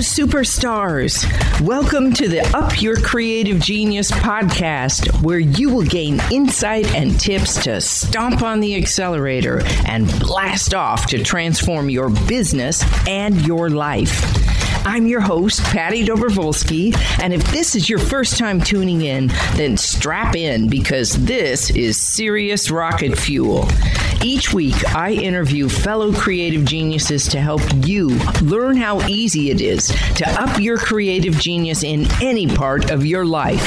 superstars. Welcome to the Up Your Creative Genius podcast, where you will gain insight and tips to stomp on the accelerator and blast off to transform your business and your life. I'm your host, Patty Doberwolski, and if this is your first time tuning in, then strap in because this is serious rocket fuel. Each week, I interview fellow creative geniuses to help you learn how easy it is to up your creative genius in any part of your life.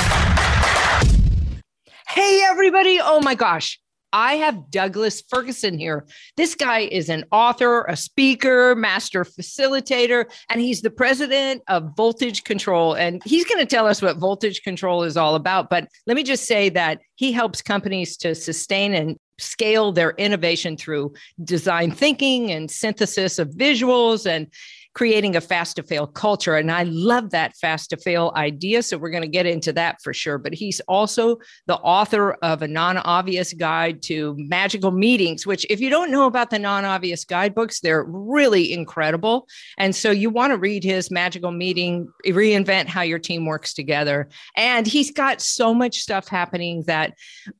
Hey, everybody. Oh, my gosh. I have Douglas Ferguson here. This guy is an author, a speaker, master facilitator, and he's the president of Voltage Control. And he's going to tell us what Voltage Control is all about. But let me just say that he helps companies to sustain and scale their innovation through design thinking and synthesis of visuals and creating a fast to fail culture. And I love that fast to fail idea. So we're going to get into that for sure. But he's also the author of a non-obvious guide to magical meetings, which if you don't know about the non-obvious guidebooks, they're really incredible. And so you want to read his magical meeting, reinvent how your team works together. And he's got so much stuff happening that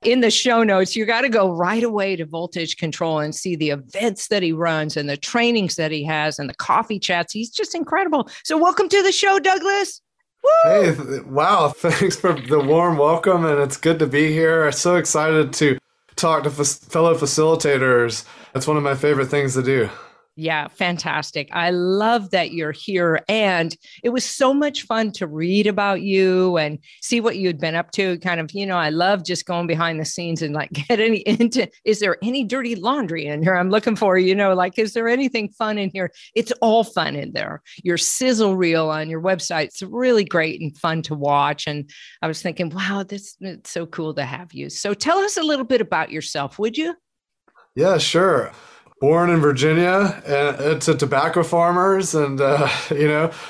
in the show notes, you got to go right away to Voltage Control and see the events that he runs and the trainings that he has and the coffee chat. He's just incredible. So welcome to the show, Douglas. Woo! Hey, wow. Thanks for the warm welcome. And it's good to be here. I'm so excited to talk to fellow facilitators. That's one of my favorite things to do. Yeah, fantastic. I love that you're here. And it was so much fun to read about you and see what you'd been up to. Kind of, you know, I love just going behind the scenes and like is there any dirty laundry in here? I'm looking for, you know, like, is there anything fun in here? It's all fun in there. Your sizzle reel on your website, it's really great and fun to watch. And I was thinking, wow, it's so cool to have you. So tell us a little bit about yourself, would you? Yeah, sure. Born in Virginia to tobacco farmers and,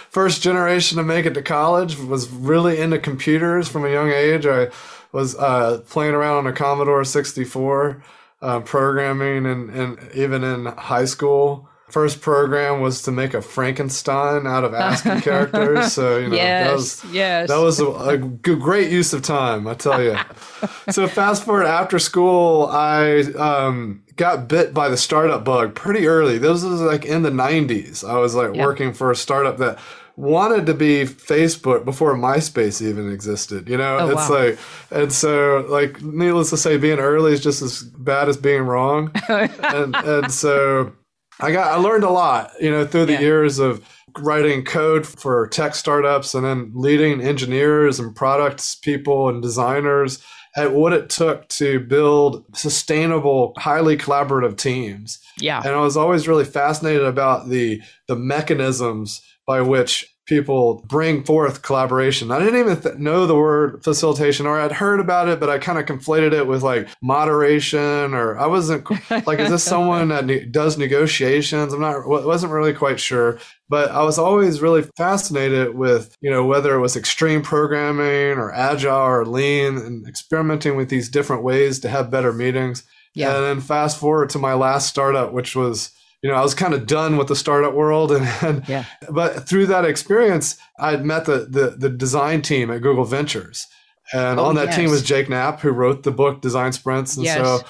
first generation to make it to college, was really into computers from a young age. I was playing around on a Commodore 64 programming and even in high school. First program was to make a Frankenstein out of ASCII characters. So, you know, that was a great use of time, I tell you. So fast forward after school, I got bit by the startup bug pretty early. This was like in the 90s. I was like working for a startup that wanted to be Facebook before MySpace even existed, you know? Needless to say, being early is just as bad as being wrong. And so I learned a lot, you know, through the years of writing code for tech startups and then leading engineers and products people and designers at what it took to build sustainable, highly collaborative teams. Yeah. And I was always really fascinated about the mechanisms by which people bring forth collaboration. I didn't even know the word facilitation, or I'd heard about it, but I kind of conflated it with like moderation, or I wasn't like, is this someone that does negotiations? I wasn't really quite sure, but I was always really fascinated with, you know, whether it was extreme programming or agile or lean and experimenting with these different ways to have better meetings. Yeah. And then fast forward to my last startup, which was, you know, I was kind of done with the startup world. But through that experience, I met the design team at Google Ventures. And team was Jake Knapp, who wrote the book Design Sprints. And so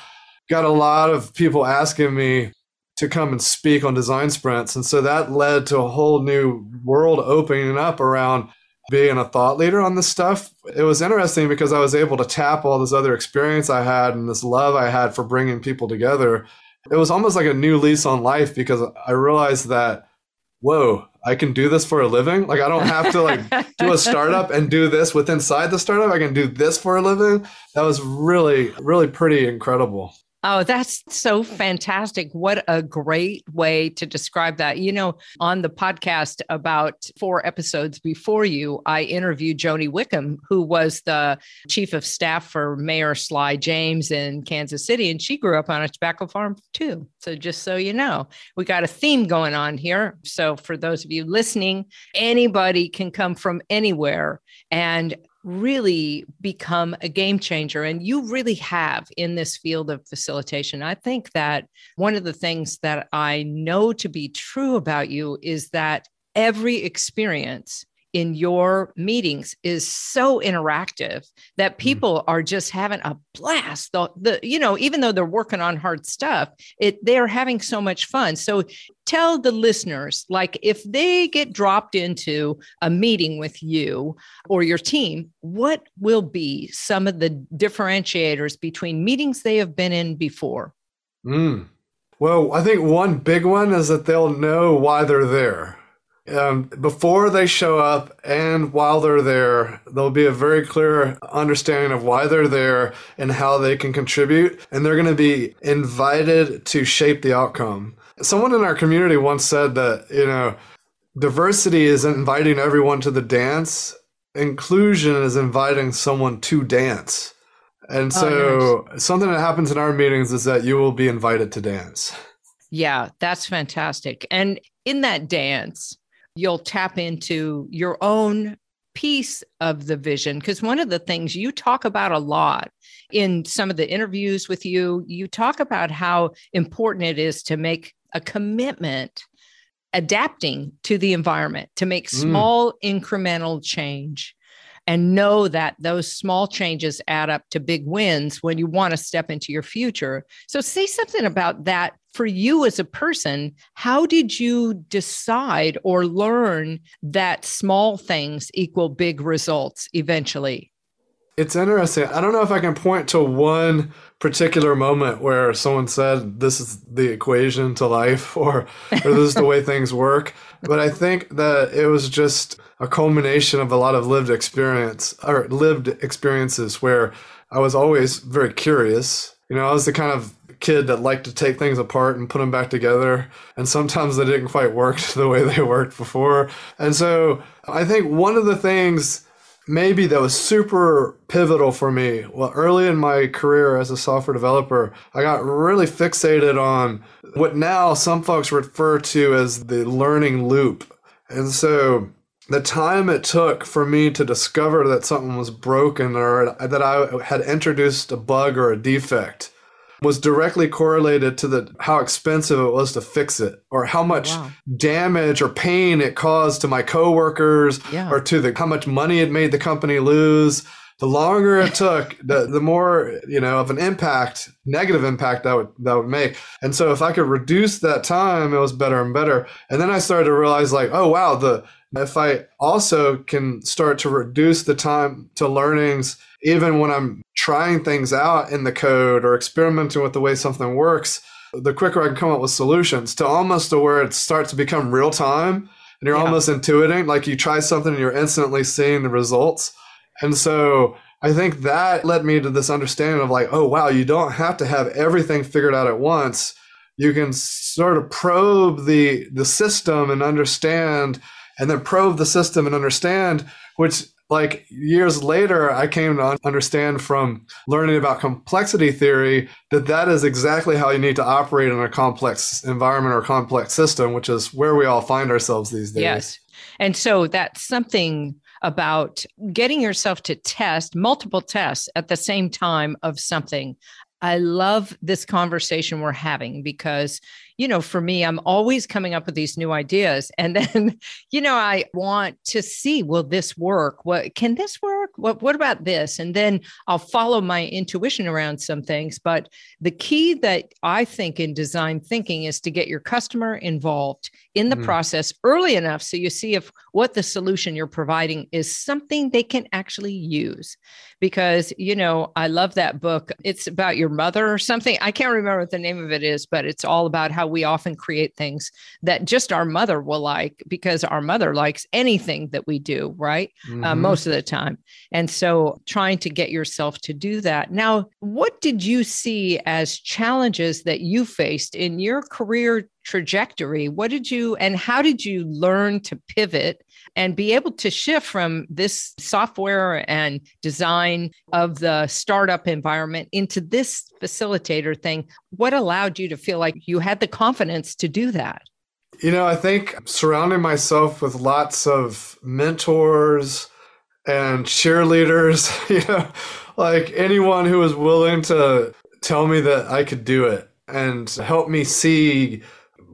got a lot of people asking me to come and speak on Design Sprints. And so that led to a whole new world opening up around being a thought leader on this stuff. It was interesting because I was able to tap all this other experience I had and this love I had for bringing people together. It was almost like a new lease on life because I realized that, whoa, I can do this for a living. Like I don't have to like do a startup and do this with inside the startup. I can do this for a living. That was really, really pretty incredible. Oh, that's so fantastic. What a great way to describe that. You know, on the podcast about 4 episodes before you, I interviewed Joni Wickham, who was the chief of staff for Mayor Sly James in Kansas City. And she grew up on a tobacco farm too. So just so you know, we got a theme going on here. So for those of you listening, anybody can come from anywhere and really become a game changer. And you really have in this field of facilitation. I think that one of the things that I know to be true about you is that every experience in your meetings is so interactive that people are just having a blast. Even though they're working on hard stuff, they're having so much fun. So tell the listeners, like, if they get dropped into a meeting with you or your team, what will be some of the differentiators between meetings they have been in before? Well, I think one big one is that they'll know why they're there. Before they show up and while they're there, there'll be a very clear understanding of why they're there and how they can contribute. And they're going to be invited to shape the outcome. Someone in our community once said that, diversity is inviting everyone to the dance. Inclusion is inviting someone to dance. And so something that happens in our meetings is that you will be invited to dance. Yeah, that's fantastic. And in that dance, you'll tap into your own piece of the vision, because one of the things you talk about a lot in some of the interviews with you, you talk about how important it is to make a commitment adapting to the environment, to make small incremental change, and know that those small changes add up to big wins when you want to step into your future. So say something about that. For you as a person, how did you decide or learn that small things equal big results eventually? It's interesting. I don't know if I can point to one particular moment where someone said, this is the equation to life, or this is the way things work. But I think that it was just a culmination of a lot of lived experiences where I was always very curious. I was the kind of kid that liked to take things apart and put them back together. And sometimes they didn't quite work the way they worked before. And so I think one of the things maybe that was super pivotal for me, early in my career as a software developer, I got really fixated on what now some folks refer to as the learning loop. And so the time it took for me to discover that something was broken or that I had introduced a bug or a defect was directly correlated to how expensive it was to fix it, or how much damage or pain it caused to my coworkers, or to how much money it made the company lose. The longer it took, the more of an negative impact that would make. And so, if I could reduce that time, it was better and better. And then I started to realize, like, oh wow, if I also can start to reduce the time to learnings, even when I'm trying things out in the code or experimenting with the way something works, the quicker I can come up with solutions to almost to where it starts to become real time and you're almost intuiting, like you try something and you're instantly seeing the results. And so I think that led me to this understanding of like, oh, wow, you don't have to have everything figured out at once. You can sort of probe the system and understand, and then probe the system and understand, which like years later, I came to understand from learning about complexity theory that is exactly how you need to operate in a complex environment or complex system, which is where we all find ourselves these days. Yes. And so that's something about getting yourself to test multiple tests at the same time of something. I love this conversation we're having because, for me, I'm always coming up with these new ideas. And then, I want to see, will this work? Can this work? What about this? And then I'll follow my intuition around some things. But the key that I think in design thinking is to get your customer involved in the process early enough so you see if what the solution you're providing is something they can actually use. Because, I love that book. It's about your mother or something. I can't remember what the name of it is, but it's all about how we often create things that just our mother will like, because our mother likes anything that we do, right? Most of the time. And so trying to get yourself to do that. Now, what did you see as challenges that you faced in your career trajectory? How did you learn to pivot and be able to shift from this software and design of the startup environment into this facilitator thing? What allowed you to feel like you had the confidence to do that? I think surrounding myself with lots of mentors and cheerleaders, like anyone who was willing to tell me that I could do it and help me see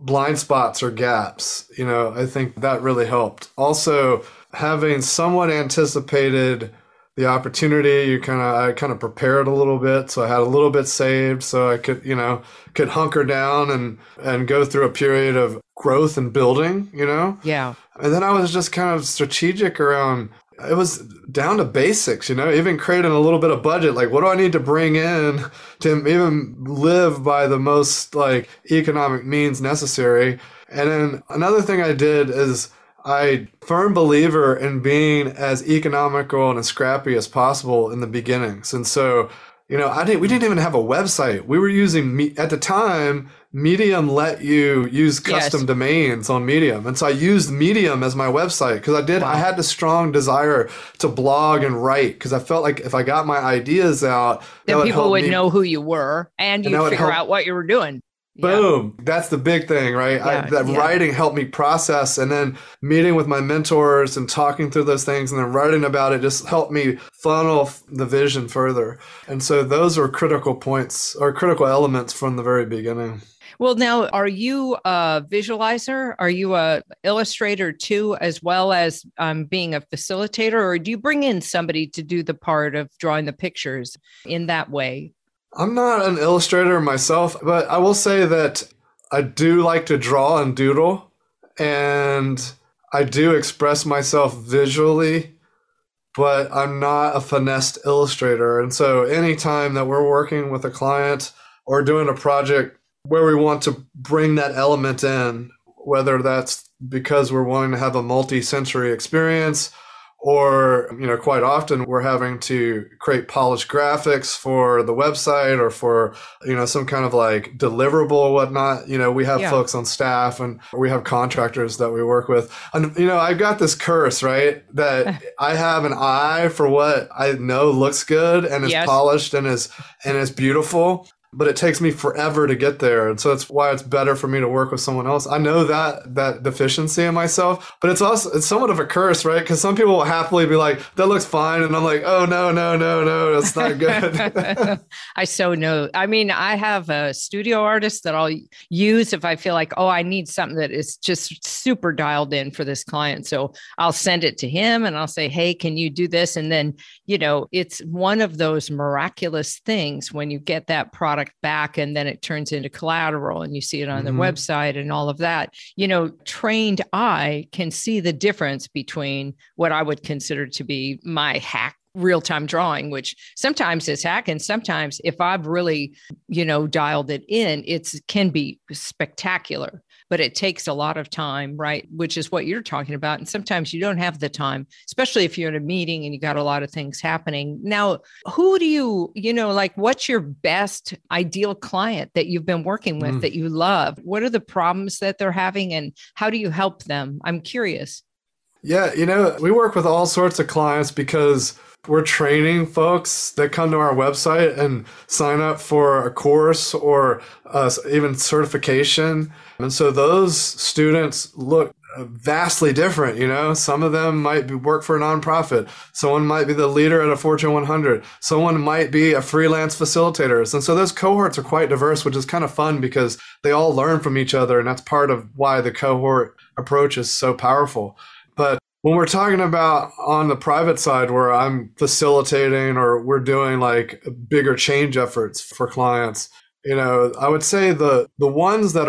blind spots or gaps. You know, I think that really helped. Also, having somewhat anticipated the opportunity, I kind of prepared a little bit, so I had a little bit saved, so I could hunker down and go through a period of growth and building, you know? Yeah. And then I was just kind of strategic around, it was down to basics, you know, even creating a little bit of budget, like what do I need to bring in to even live by the most like economic means necessary. And then another thing I did is I firm believer in being as economical and as scrappy as possible in the beginnings. And so, you know, we didn't even have a website. We were using, at the time, Medium let you use custom domains on Medium. And so I used Medium as my website because I had the strong desire to blog and write because I felt like if I got my ideas out, then people would know who you were and you'd figure out what you were doing. Boom. Yeah. That's the big thing, right? Yeah, writing helped me process, and then meeting with my mentors and talking through those things and then writing about it just helped me funnel the vision further. And so those were critical points or critical elements from the very beginning. Well, now, are you a visualizer? Are you an illustrator too, as well as being a facilitator? Or do you bring in somebody to do the part of drawing the pictures in that way? I'm not an illustrator myself, but I will say that I do like to draw and doodle, and I do express myself visually, but I'm not a finessed illustrator. And so anytime that we're working with a client or doing a project where we want to bring that element in, whether that's because we're wanting to have a multi-sensory experience, or, you know, quite often we're having to create polished graphics for the website or for, you know, some kind of like deliverable or whatnot. You know, we have folks on staff and we have contractors that we work with. And, you know, I've got this curse, right, that I have an eye for what I know looks good and is polished and is beautiful. But it takes me forever to get there. And so that's why it's better for me to work with someone else. I know that deficiency in myself, but it's somewhat of a curse, right? Because some people will happily be like, that looks fine. And I'm like, oh, no, that's not good. I so know. I mean, I have a studio artist that I'll use if I feel like, oh, I need something that is just super dialed in for this client. So I'll send it to him and I'll say, hey, can you do this? And then, you know, it's one of those miraculous things when you get that product back and then it turns into collateral and you see it on the website and all of that. You know, trained eye can see the difference between what I would consider to be my hack real-time drawing, which sometimes is hack. And sometimes if I've really, you know, dialed it in, it can be spectacular, but it takes a lot of time, right? Which is what you're talking about. And sometimes you don't have the time, especially if you're in a meeting and you got a lot of things happening. Now, who do you know, like what's your best ideal client that you've been working with that you love? What are the problems that they're having and how do you help them? I'm curious. Yeah, you know, we work with all sorts of clients because we're training folks that come to our website and sign up for a course or even certification. And so those students look vastly different, you know. Some of them might work for a nonprofit. Someone might be the leader at a Fortune 100. Someone might be a freelance facilitator. And so those cohorts are quite diverse, which is kind of fun because they all learn from each other. And that's part of why the cohort approach is so powerful. But when we're talking about on the private side where I'm facilitating or we're doing like bigger change efforts for clients, you know, I would say the ones that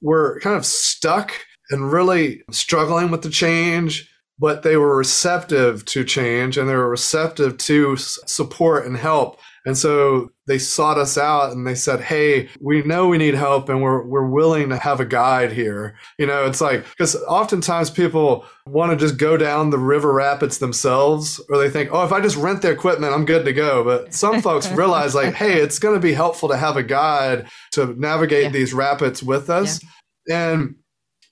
were kind of stuck and really struggling with the change, but they were receptive to change and they were receptive to support and help. And so they sought us out and they said, hey, we know we need help and we're willing to have a guide here. You know, it's like, because oftentimes people want to just go down the river rapids themselves, or they think, oh, if I just rent the equipment, I'm good to go. But some folks realize like, hey, it's going to be helpful to have a guide to navigate these rapids with us. Yeah. And,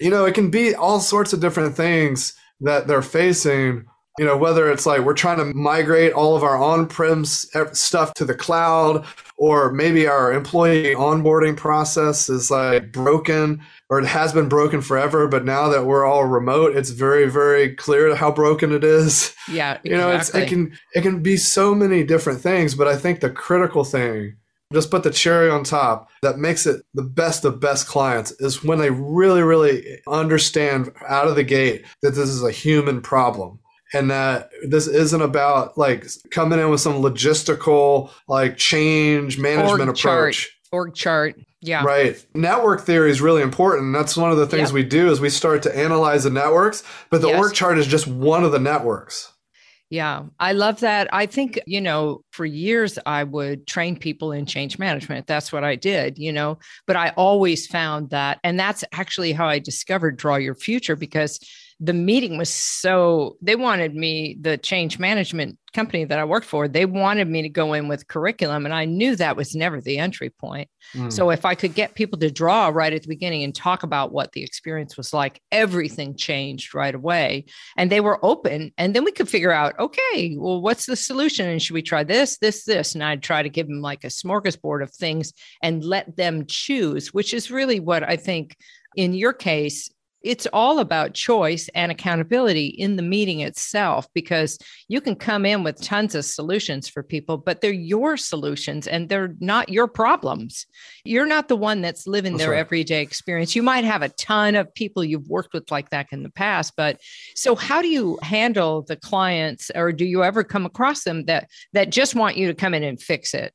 you know, it can be all sorts of different things that they're facing. You know, whether it's like we're trying to migrate all of our on-prem stuff to the cloud, or maybe our employee onboarding process is like broken, or it has been broken forever, but now that we're all remote, it's very, very clear how broken it is. Yeah, exactly. You know, it can be so many different things, but I think the critical thing just put the cherry on top that makes it the best of best clients is when they really, really understand out of the gate that this is a human problem. And that this isn't about like coming in with some logistical, like change management approach. Org chart. Yeah. Right. Network theory is really important. That's one of the things we do is we start to analyze the networks, but the org chart is just one of the networks. Yeah. I love that. I think, you know, for years I would train people in change management. That's what I did, you know, but I always found that, and that's actually how I discovered Draw Your Future, because the meeting was so, they wanted me, the change management company that I worked for, they wanted me to go in with curriculum. And I knew that was never the entry point. So if I could get people to draw right at the beginning and talk about what the experience was like, everything changed right away. And they were open. And then we could figure out, okay, well, what's the solution? And should we try this, this, this? And I'd try to give them like a smorgasbord of things and let them choose, which is really what I think in your case, it's all about choice and accountability in the meeting itself, because you can come in with tons of solutions for people, but they're your solutions and they're not your problems. You're not the one that's living their everyday experience. You might have a ton of people you've worked with like that in the past, but so how do you handle the clients, or do you ever come across them that just want you to come in and fix it?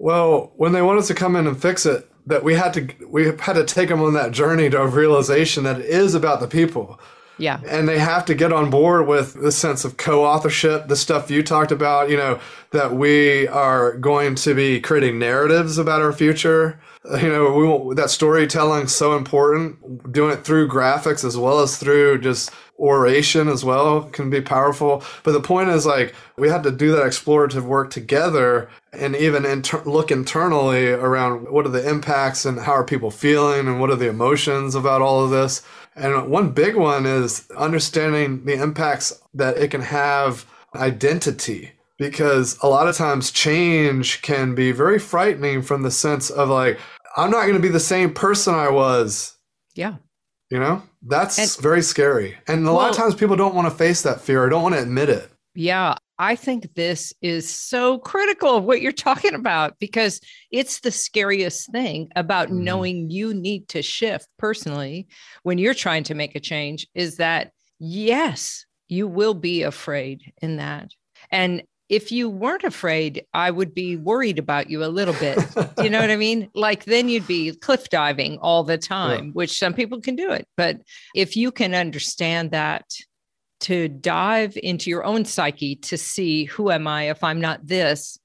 Well, when they want us to come in and fix it, that we had to take them on that journey to a realization that it is about the people. Yeah. And they have to get on board with the sense of co-authorship, the stuff you talked about, you know, that we are going to be creating narratives about our future. You know, that storytelling is so important. Doing it through graphics as well as through just oration as well can be powerful. But the point is, like, we had to do that explorative work together and even look internally around what are the impacts and how are people feeling and what are the emotions about all of this. And one big one is understanding the impacts that it can have identity, because a lot of times change can be very frightening from the sense of like, I'm not going to be the same person I was. Yeah. You know, that's very scary. And a lot of times people don't want to face that fear or don't want to admit it. Yeah. I think this is so critical of what you're talking about, because it's the scariest thing about knowing you need to shift personally when you're trying to make a change, is that, yes, you will be afraid in that. And if you weren't afraid, I would be worried about you a little bit. You know what I mean? Like, then you'd be cliff diving all the time, which some people can do it. But if you can understand that, to dive into your own psyche to see, who am I if I'm not this,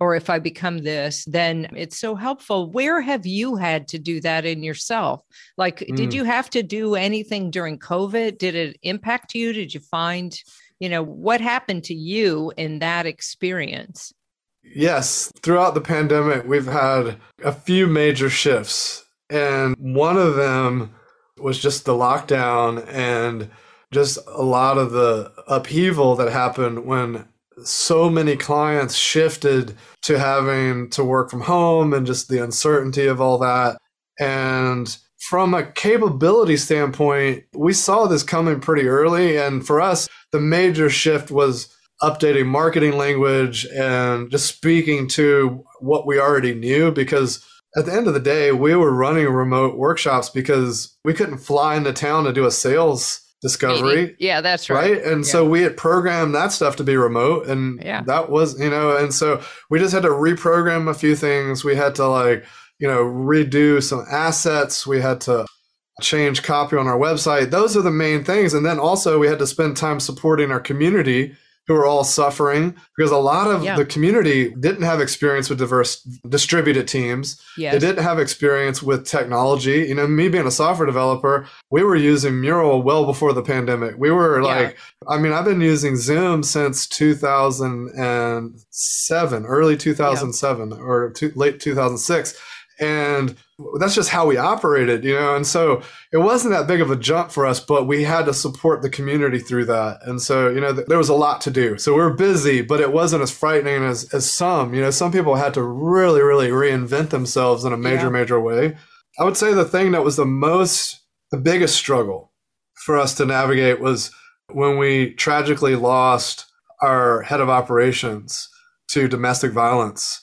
or if I become this, then it's so helpful. Where have you had to do that in yourself? Like, did you have to do anything during COVID? Did it impact you? Did you find, you know, what happened to you in that experience? Yes. Throughout the pandemic, we've had a few major shifts. And one of them was just the lockdown and just a lot of the upheaval that happened when so many clients shifted to having to work from home and just the uncertainty of all that. And from a capability standpoint, we saw this coming pretty early. And for us, the major shift was updating marketing language and just speaking to what we already knew, because at the end of the day, we were running remote workshops because we couldn't fly into town to do a sales discovery. Yeah, that's right. Right. And so we had programmed that stuff to be remote. And that was, you know, and so we just had to reprogram a few things. We had to, like, you know, redo some assets. We had to change copy on our website. Those are the main things. And then also we had to spend time supporting our community, who are all suffering, because a lot of the community didn't have experience with diverse distributed teams. Yes. They didn't have experience with technology. You know, me being a software developer, we were using Mural well before the pandemic. We were like, I mean, I've been using Zoom since 2007, early 2007 or late 2006. And that's just how we operated, you know? And so it wasn't that big of a jump for us, but we had to support the community through that. And so, you know, there was a lot to do. So we were busy, but it wasn't as frightening as some, you know, some people had to really, really reinvent themselves in a major, major way. I would say the thing that was the biggest struggle for us to navigate was when we tragically lost our head of operations to domestic violence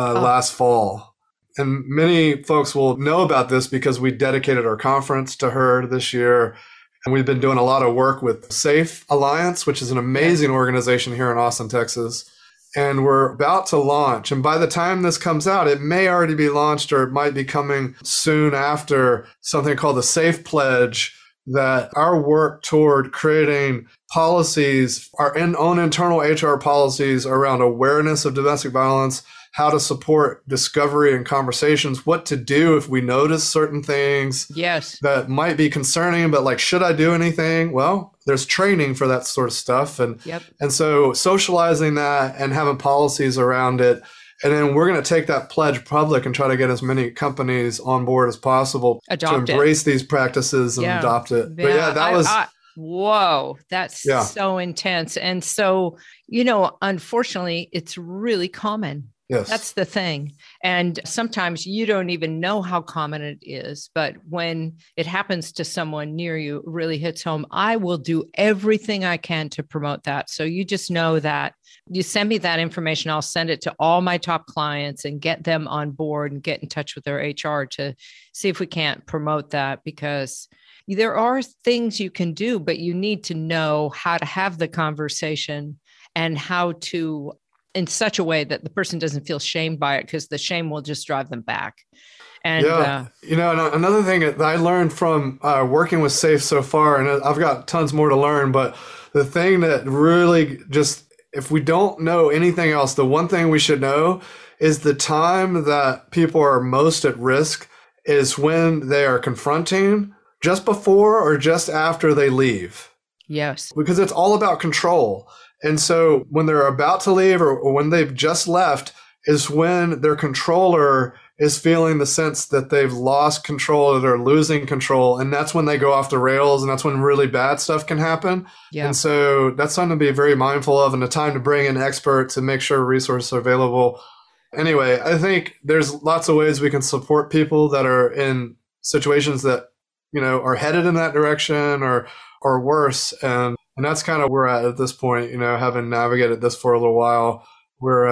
last fall. And many folks will know about this because we dedicated our conference to her this year. And we've been doing a lot of work with Safe Alliance, which is an amazing organization here in Austin, Texas. And we're about to launch. And by the time this comes out, it may already be launched, or it might be coming soon after, something called the Safe Pledge, that our work toward creating policies, our own internal HR policies around awareness of domestic violence, how to support discovery and conversations, what to do if we notice certain things that might be concerning, but like, should I do anything? Well, there's training for that sort of stuff. And, and so socializing that and having policies around it. And then we're going to take that pledge public and try to get as many companies on board as possible to embrace these practices and adopt it. Yeah. But Whoa, that's so intense. And so, you know, unfortunately, it's really common. Yes. That's the thing. And sometimes you don't even know how common it is, but when it happens to someone near you, it really hits home. I will do everything I can to promote that. So you just know that you send me that information, I'll send it to all my top clients and get them on board and get in touch with their HR to see if we can't promote that, because there are things you can do, but you need to know how to have the conversation and how to in such a way that the person doesn't feel shamed by it, because the shame will just drive them back. And you know, and another thing that I learned from working with SAFE so far, and I've got tons more to learn, but the thing that really just, if we don't know anything else, the one thing we should know is the time that people are most at risk is when they are confronting, just before or just after they leave. Yes. Because it's all about control. And so when they're about to leave or when they've just left is when their controller is feeling the sense that they've lost control or they're losing control. And that's when they go off the rails, and that's when really bad stuff can happen. Yeah. And so that's something to be very mindful of, and a time to bring in experts and make sure resources are available. Anyway, I think there's lots of ways we can support people that are in situations that, you know, are headed in that direction or worse. And that's kind of where we're at this point, you know, having navigated this for a little while, where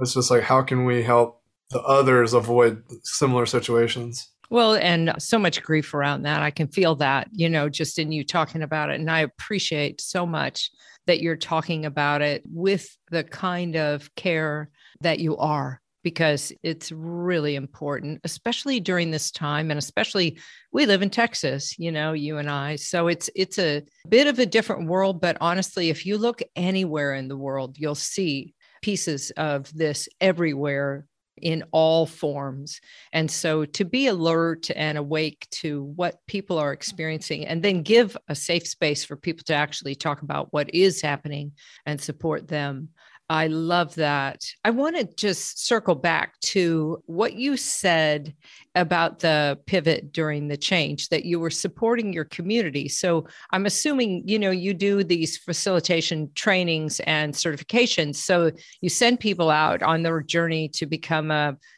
it's just like, how can we help the others avoid similar situations? Well, and so much grief around that. I can feel that, you know, just in you talking about it. And I appreciate so much that you're talking about it with the kind of care that you are, because it's really important, especially during this time. And especially we live in Texas, you know, you and I. So it's a bit of a different world. But honestly, if you look anywhere in the world, you'll see pieces of this everywhere in all forms. And so to be alert and awake to what people are experiencing, and then give a safe space for people to actually talk about what is happening and support them. I love that. I want to just circle back to what you said about the pivot during the change, that you were supporting your community. So I'm assuming, you know, you do these facilitation trainings and certifications. So you send people out on their journey to become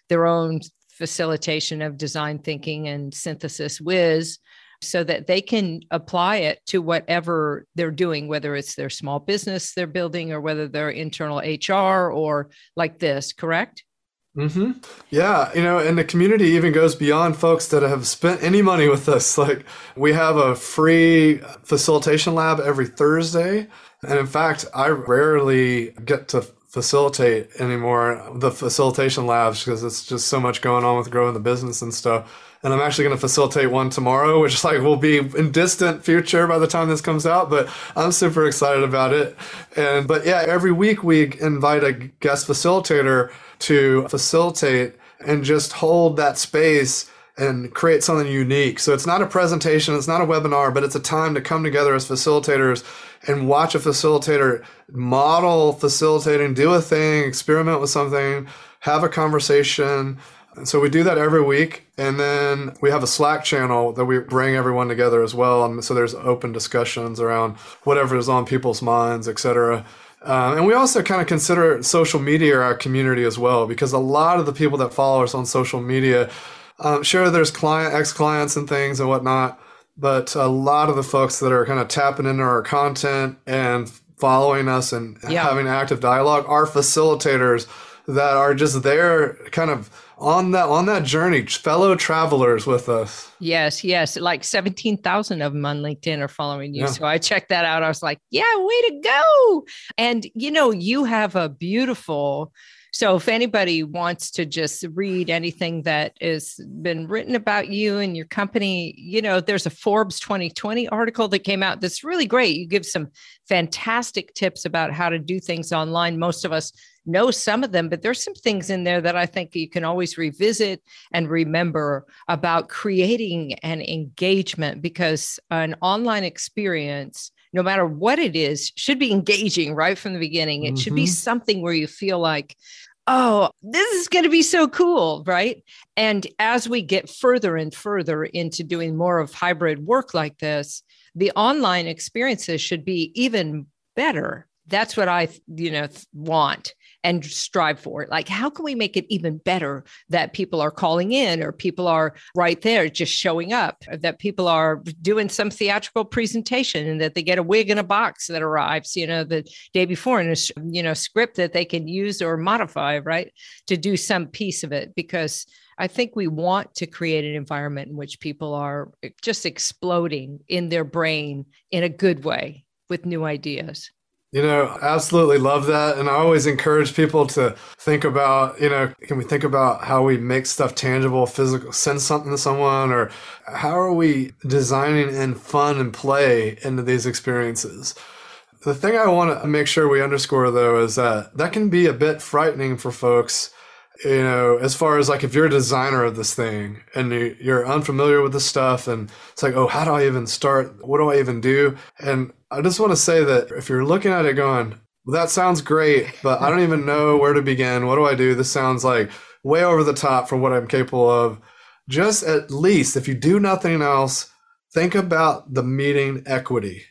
their own facilitation of design thinking and synthesis whiz, so that they can apply it to whatever they're doing, whether it's their small business they're building or whether they're internal HR or like this, correct? Mm-hmm. Yeah. You know, and the community even goes beyond folks that have spent any money with us. Like, we have a free facilitation lab every Thursday. And in fact, I rarely get to facilitate anymore the facilitation labs, because it's just so much going on with growing the business and stuff. And I'm actually going to facilitate one tomorrow, which is like will be in distant future by the time this comes out. But I'm super excited about it. And but yeah, every week we invite a guest facilitator to facilitate and just hold that space and create something unique. So it's not a presentation, it's not a webinar, but it's a time to come together as facilitators and watch a facilitator model facilitating, do a thing, experiment with something, have a conversation. And so we do that every week. And then we have a Slack channel that we bring everyone together as well. And so there's open discussions around whatever is on people's minds, et cetera. And we also kind of consider social media our community as well, because a lot of the people that follow us on social media, sure, there's ex-clients and things and whatnot, but a lot of the folks that are kind of tapping into our content and following us and having active dialogue are facilitators that are just there kind of on that journey, fellow travelers with us. Yes, yes. Like 17,000 of them on LinkedIn are following you. Yeah. So I checked that out. I was like, yeah, way to go. And, you know, you have a beautiful... So if anybody wants to just read anything that has been written about you and your company, you know, there's a Forbes 2020 article that came out that's really great. You give some fantastic tips about how to do things online. Most of us know some of them, but there's some things in there that I think you can always revisit and remember about creating an engagement, because an online experience, no matter what it is, should be engaging right from the beginning. It mm-hmm. should be something where you feel like, oh, this is going to be so cool, right? And as we get further and further into doing more of hybrid work like this, the online experiences should be even better. That's what I, you know, want and strive for. It. Like, how can we make it even better that people are calling in, or people are right there just showing up, or that people are doing some theatrical presentation and that they get a wig in a box that arrives, you know, the day before, and a, you know, script that they can use or modify, right, to do some piece of it. Because I think we want to create an environment in which people are just exploding in their brain in a good way with new ideas. You know, absolutely love that. And I always encourage people to think about, you know, can we think about how we make stuff tangible, physical, send something to someone, or how are we designing in fun and play into these experiences? The thing I want to make sure we underscore, though, is that that can be a bit frightening for folks, you know, as far as like if you're a designer of this thing and you're unfamiliar with the stuff and it's like, oh, how do I even start? What do I even do? And I just want to say that if you're looking at it going, well, that sounds great, but I don't even know where to begin. What do I do? This sounds like way over the top for what I'm capable of. Just at least, if you do nothing else, think about the meeting equity.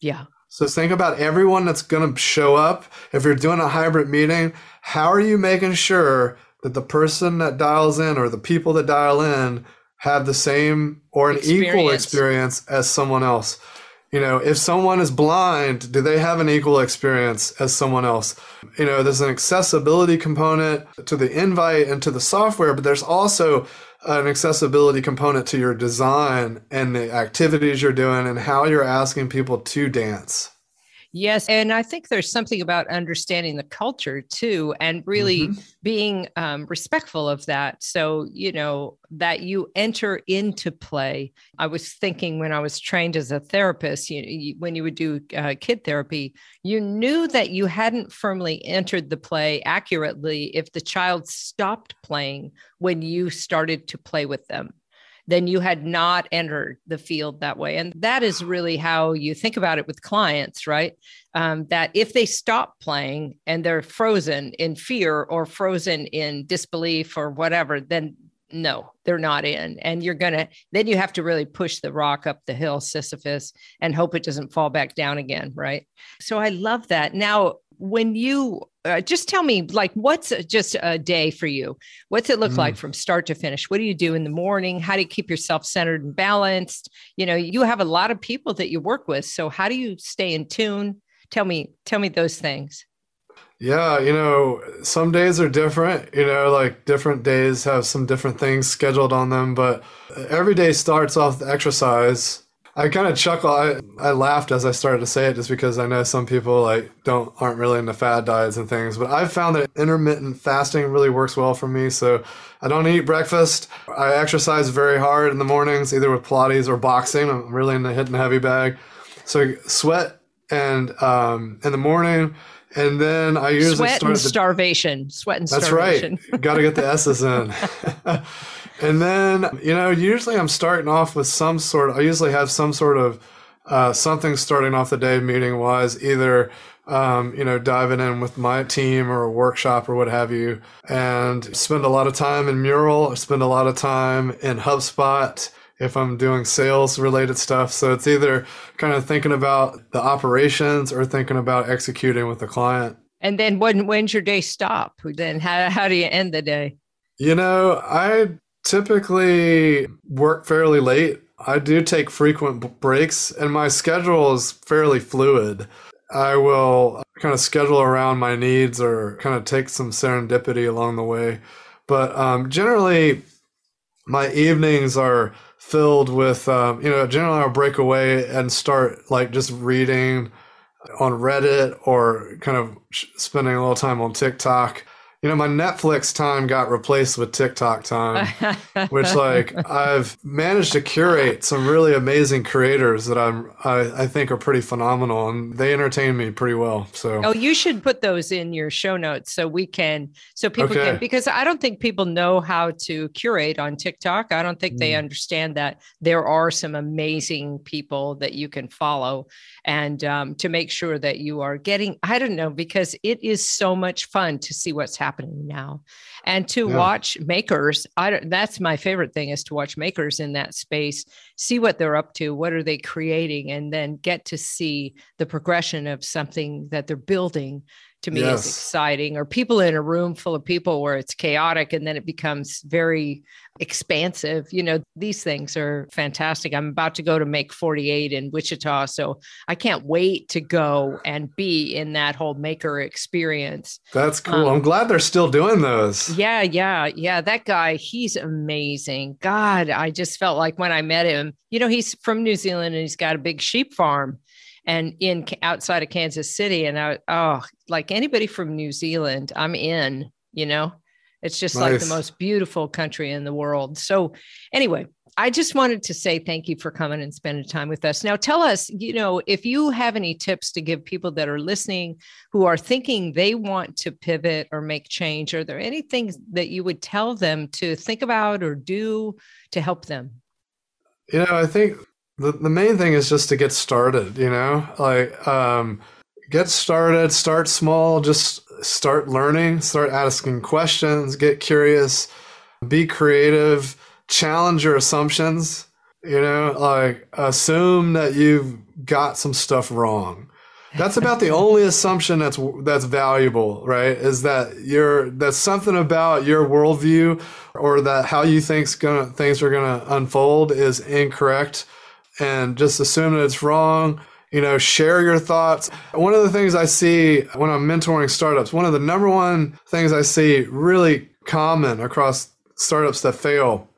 Yeah. So think about everyone that's going to show up. If you're doing a hybrid meeting, how are you making sure that the person that dials in, or the people that dial in, have the same or an equal experience as someone else? You know, if someone is blind, do they have an equal experience as someone else? You know, there's an accessibility component to the invite and to the software, but there's also an accessibility component to your design and the activities you're doing and how you're asking people to dance. Yes. And I think there's something about understanding the culture too, and really mm-hmm. being respectful of that. So, you know, that you enter into play. I was thinking when I was trained as a therapist, when you would do kid therapy, you knew that you hadn't firmly entered the play accurately if the child stopped playing when you started to play with them. Then you had not entered the field that way. And that is really how you think about it with clients, right? That if they stop playing and they're frozen in fear or frozen in disbelief or whatever, then no, they're not in. And then you have to really push the rock up the hill, Sisyphus, and hope it doesn't fall back down again, right? So I love that. Now, when you just tell me, like, what's just a day for you? What's it look like from start to finish? What do you do in the morning? How do you keep yourself centered and balanced? You know, you have a lot of people that you work with. So how do you stay in tune? Tell me those things. Yeah. You know, some days are different, you know, like different days have some different things scheduled on them, but every day starts off with exercise. I kind of chuckle. I laughed as I started to say it, just because I know some people aren't really into fad diets and things, but I've found that intermittent fasting really works well for me. So I don't eat breakfast. I exercise very hard in the mornings, either with Pilates or boxing. I'm really into hitting the heavy bag. So sweat and in the morning, and then I usually sweat and starvation. That's right. Got to get the S's in. And then, you know, usually I'm starting off with I usually have some sort of something starting off the day meeting wise, either, you know, diving in with my team or a workshop or what have you, and spend a lot of time in Mural, or spend a lot of time in HubSpot if I'm doing sales related stuff. So it's either kind of thinking about the operations or thinking about executing with the client. And then when's your day stop? Then how do you end the day? You know, I typically work fairly late. I do take frequent breaks, and my schedule is fairly fluid. I will kind of schedule around my needs or kind of take some serendipity along the way. But generally, my evenings are filled with, generally I'll break away and start like just reading on Reddit or kind of spending a little time on TikTok. You know, my Netflix time got replaced with TikTok time, which like I've managed to curate some really amazing creators that I think are pretty phenomenal, and they entertain me pretty well. So you should put those in your show notes so people can, because I don't think people know how to curate on TikTok. I don't think they understand that there are some amazing people that you can follow, and to make sure that you are getting, I don't know, because it is so much fun to see what's happening now, and to watch makers. That's my favorite thing, is to watch makers in that space, see what they're up to, what are they creating, and then get to see the progression of something that they're building. To me, is exciting. Or people in a room full of people where it's chaotic and then it becomes very expansive. You know, these things are fantastic. I'm about to go to Make 48 in Wichita, so I can't wait to go and be in that whole maker experience. That's cool. I'm glad they're still doing those. Yeah. That guy, he's amazing. God, I just felt like when I met him, you know, he's from New Zealand and he's got a big sheep farm. And outside of Kansas City, and like anybody from New Zealand, I'm in, you know, it's just nice. Like the most beautiful country in the world. So anyway, I just wanted to say thank you for coming and spending time with us. Now tell us, you know, if you have any tips to give people that are listening who are thinking they want to pivot or make change, are there any things that you would tell them to think about or do to help them? You know, I think the main thing is just to get started, you know, like get started, start small, just start learning, start asking questions, get curious, be creative, challenge your assumptions, you know, like assume that you've got some stuff wrong. That's about the only assumption that's valuable, right? Is that that's something about your worldview or that how you think things are going to unfold is incorrect. And just assume that it's wrong, you know, share your thoughts. One of the things I see when I'm mentoring startups, one of the number one things I see really common across startups that fail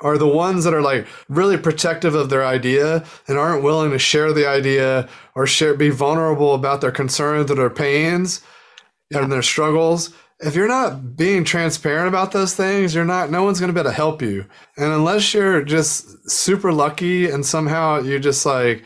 are the ones that are like really protective of their idea and aren't willing to share the idea or be vulnerable about their concerns or their pains and their struggles. If you're not being transparent about those things, no one's going to be able to help you. And unless you're just super lucky and somehow you just like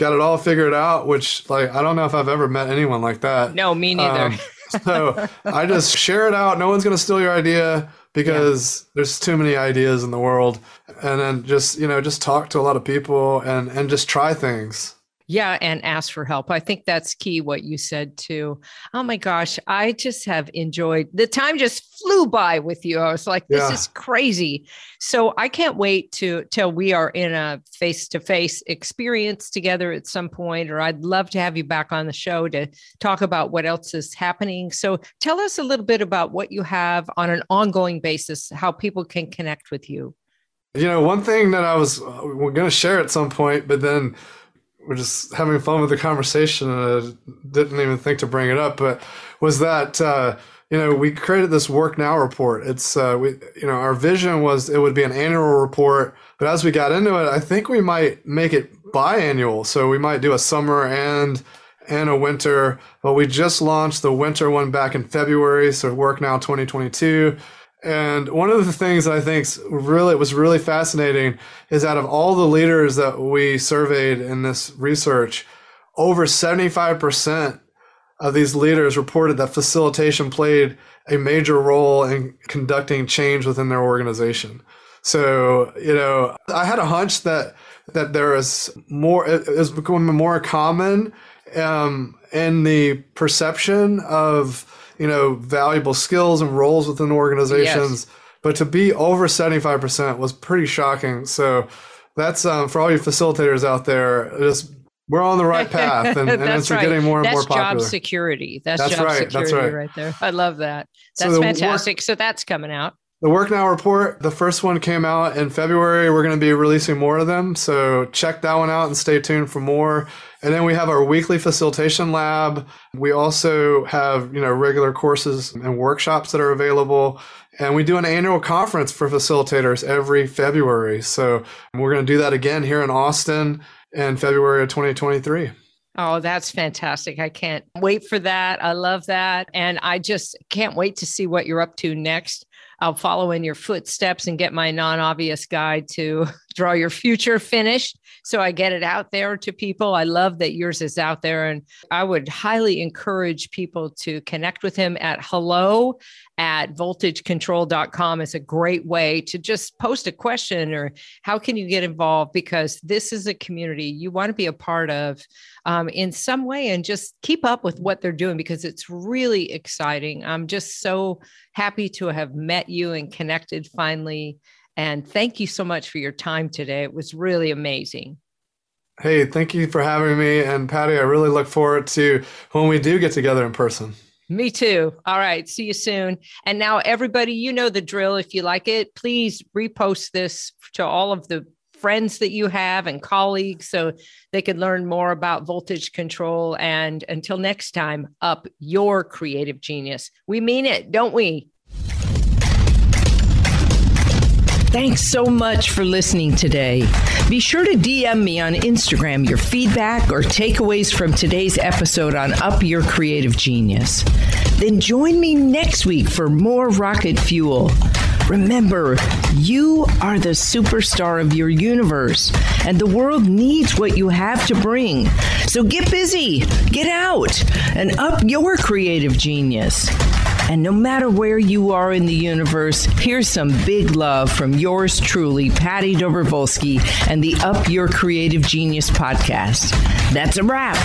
got it all figured out, which like, I don't know if I've ever met anyone like that. No, me neither. So I just share it out. No one's going to steal your idea because there's too many ideas in the world. And then just talk to a lot of people and just try things. Yeah. And ask for help. I think that's key. What you said too. Oh my gosh. I just have enjoyed the time, just flew by with you. I was like, this is crazy. So I can't wait till we are in a face-to-face experience together at some point, or I'd love to have you back on the show to talk about what else is happening. So tell us a little bit about what you have on an ongoing basis, how people can connect with you. You know, one thing that we're going to share at some point, but then we're just having fun with the conversation and I didn't even think to bring it up, but was that, we created this Work Now report. It's, our vision was it would be an annual report, but as we got into it, I think we might make it biannual. So we might do a summer and a winter, but we just launched the winter one back in February. So Work Now 2022. And one of the things I think was really fascinating is out of all the leaders that we surveyed in this research, over 75% of these leaders reported that facilitation played a major role in conducting change within their organization. So, you know, I had a hunch that there is more, it is becoming more common in the perception of, you know, valuable skills and roles within organizations, but to be over 75% was pretty shocking. So that's for all you facilitators out there, we're on the right path and it's getting more and more popular. That's job security. That's job security right there. I love that. That's fantastic. So that's coming out. The Work Now report, the first one came out in February. We're going to be releasing more of them. So check that one out and stay tuned for more. And then we have our weekly facilitation lab. We also have, regular courses and workshops that are available. And we do an annual conference for facilitators every February. So we're going to do that again here in Austin in February of 2023. Oh, that's fantastic. I can't wait for that. I love that. And I just can't wait to see what you're up to next. I'll follow in your footsteps and get my non-obvious guide to draw your future finished so I get it out there to people. I love that yours is out there. And I would highly encourage people to connect with him at hello@voltagecontrol.com. It's a great way to just post a question or how can you get involved? Because this is a community you want to be a part of in some way and just keep up with what they're doing because it's really exciting. I'm just so happy to have met you and connected finally. And thank you so much for your time today. It was really amazing. Hey, thank you for having me. And Patty, I really look forward to when we do get together in person. Me too. All right. See you soon. And now everybody, you know the drill. If you like it, please repost this to all of the friends that you have and colleagues so they can learn more about Voltage Control. And until next time, up your creative genius. We mean it, don't we? Thanks so much for listening today. Be sure to DM me on Instagram your feedback or takeaways from today's episode on Up Your Creative Genius. Then join me next week for more rocket fuel. Remember, you are the superstar of your universe, and the world needs what you have to bring. So get busy, get out, and up your creative genius. And no matter where you are in the universe, here's some big love from yours truly, Patty Doberwolski, and the Up Your Creative Genius podcast. That's a wrap.